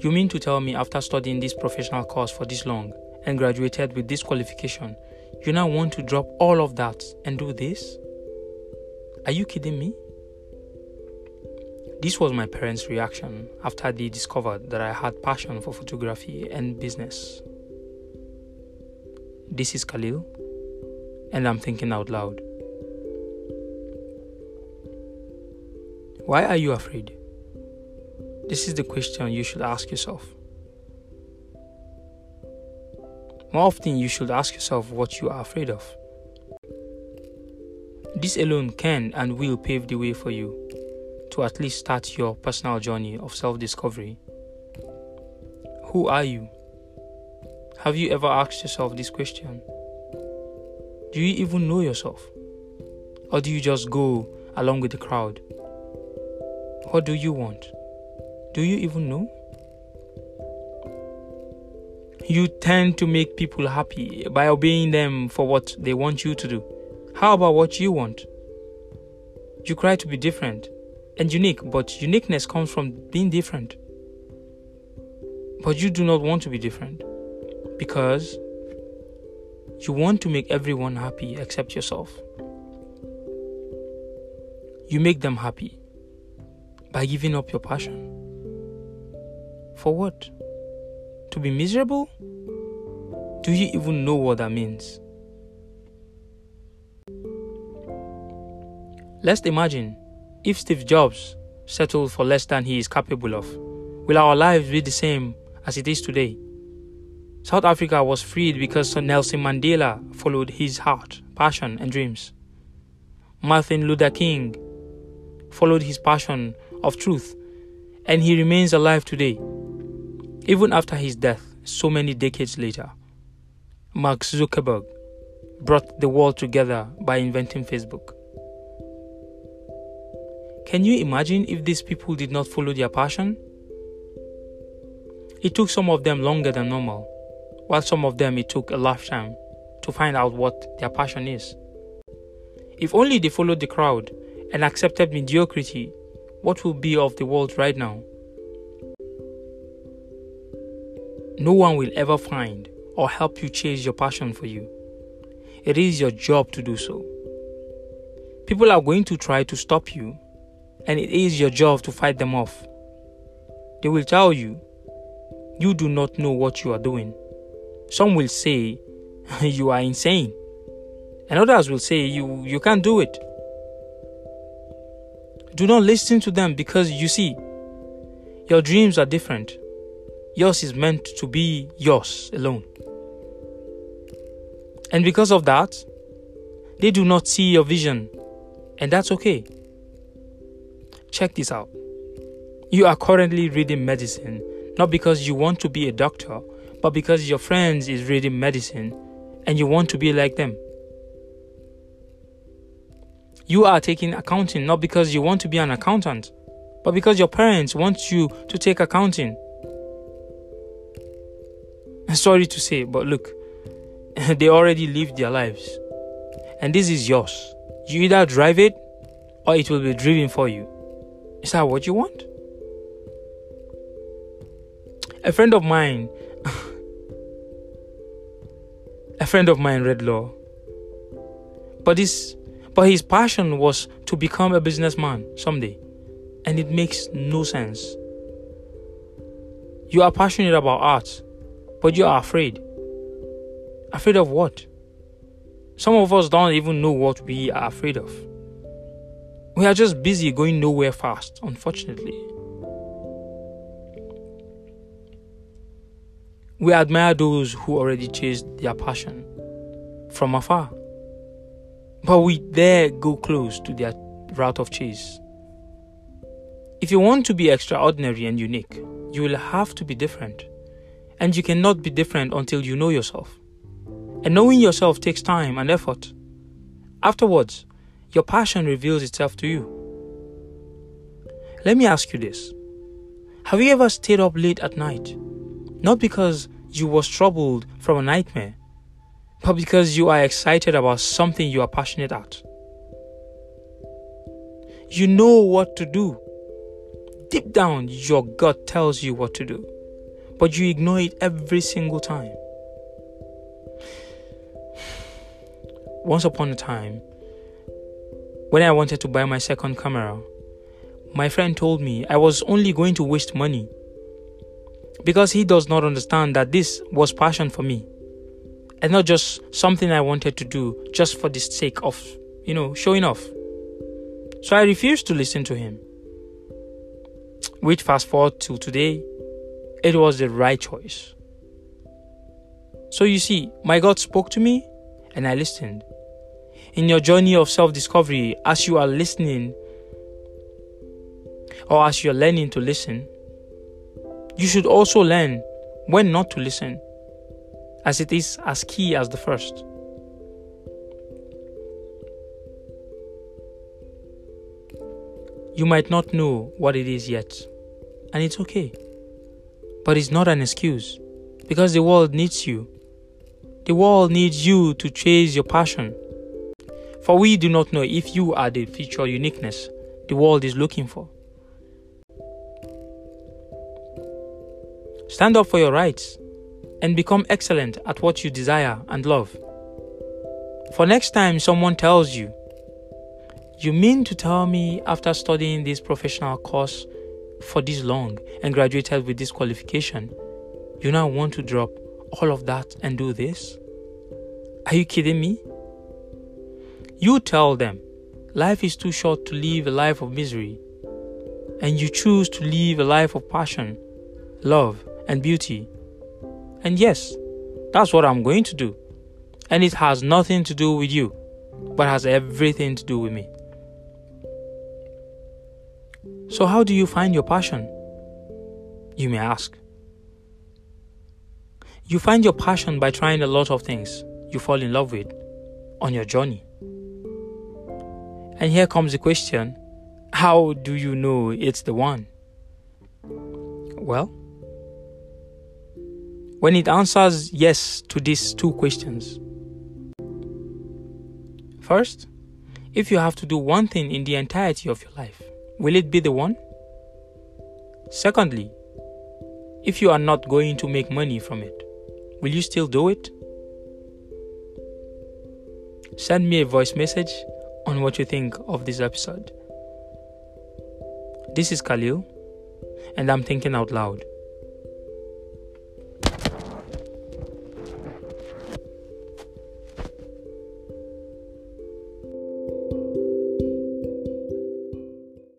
You mean to tell me after studying this professional course for this long and graduated with this qualification, you now want to drop all of that and do this? Are you kidding me? This was my parents' reaction after they discovered that I had passion for photography and business. This is Khalil, and I'm thinking out loud. Why are you afraid? This is the question you should ask yourself. More often, you should ask yourself what you are afraid of. This alone can and will pave the way for you to at least start your personal journey of self-discovery. Who are you? Have you ever asked yourself this question? Do you even know yourself? Or do you just go along with the crowd? What do you want? Do you even know? You tend to make people happy by obeying them for what they want you to do. How about what you want? You try to be different and unique, but uniqueness comes from being different. But you do not want to be different because you want to make everyone happy except yourself. You make them happy by giving up your passion. For what? To be miserable? Do you even know what that means? Let's imagine if Steve Jobs settled for less than he is capable of. Will our lives be the same as it is today? South Africa was freed because Nelson Mandela followed his heart, passion, and dreams. Martin Luther King followed his passion of truth, and he remains alive today. Even after his death, so many decades later, Mark Zuckerberg brought the world together by inventing Facebook. Can you imagine if these people did not follow their passion? It took some of them longer than normal, while some of them it took a lifetime to find out what their passion is. If only they followed the crowd and accepted mediocrity, what will be of the world right now? No one will ever find or help you chase your passion for you. It is your job to do so. People are going to try to stop you, and it is your job to fight them off. They will tell you, you do not know what you are doing. Some will say, you are insane. And others will say, you can't do it. Do not listen to them because you see, your dreams are different. Yours is meant to be yours alone. And because of that, they do not see your vision, and that's okay. Check this out. You are currently reading medicine, not because you want to be a doctor, but because your friends is reading medicine, and you want to be like them. You are taking accounting, not because you want to be an accountant, but because your parents want you to take accounting. Sorry to say, but look, they already lived their lives. And this is yours. You either drive it or it will be driven for you. Is that what you want? A friend of mine read law. But his passion was to become a businessman someday. And it makes no sense. You are passionate about art. But you are afraid. Afraid of what? Some of us don't even know what we are afraid of. We are just busy going nowhere fast, unfortunately. We admire those who already chased their passion from afar. But we dare go close to their route of chase. If you want to be extraordinary and unique, you will have to be different. And you cannot be different until you know yourself. And knowing yourself takes time and effort. Afterwards, your passion reveals itself to you. Let me ask you this. Have you ever stayed up late at night? Not because you were troubled from a nightmare, but because you are excited about something you are passionate at. You know what to do. Deep down, your gut tells you what to do. but you ignore it every single time. Once upon a time, when I wanted to buy my second camera, my friend told me I was only going to waste money because he does not understand that this was passion for me and not just something I wanted to do just for the sake of, showing off. So I refused to listen to him. Which fast forward to today, it was the right choice. So you see, my God spoke to me and I listened. In your journey of self-discovery, as you are listening or as you're learning to listen, you should also learn when not to listen, as it is as key as the first. You might not know what it is yet, and it's okay. But it's not an excuse, because the world needs you. The world needs you to chase your passion. For we do not know if you are the feature uniqueness the world is looking for. Stand up for your rights and become excellent at what you desire and love. For next time someone tells you, "You mean to tell me after studying this professional course for this long and graduated with this qualification, you now want to drop all of that and do this? Are you kidding me?" You tell them life is too short to live a life of misery, and you choose to live a life of passion, love, and beauty. And yes, that's what I'm going to do. And it has nothing to do with you, but has everything to do with me. So how do you find your passion? You may ask. You find your passion by trying a lot of things you fall in love with on your journey. And here comes the question, how do you know it's the one? Well, when it answers yes to these two questions. First, if you have to do one thing in the entirety of your life, will it be the one? Secondly, if you are not going to make money from it, will you still do it? Send me a voice message on what you think of this episode. This is Khalil, and I'm thinking out loud.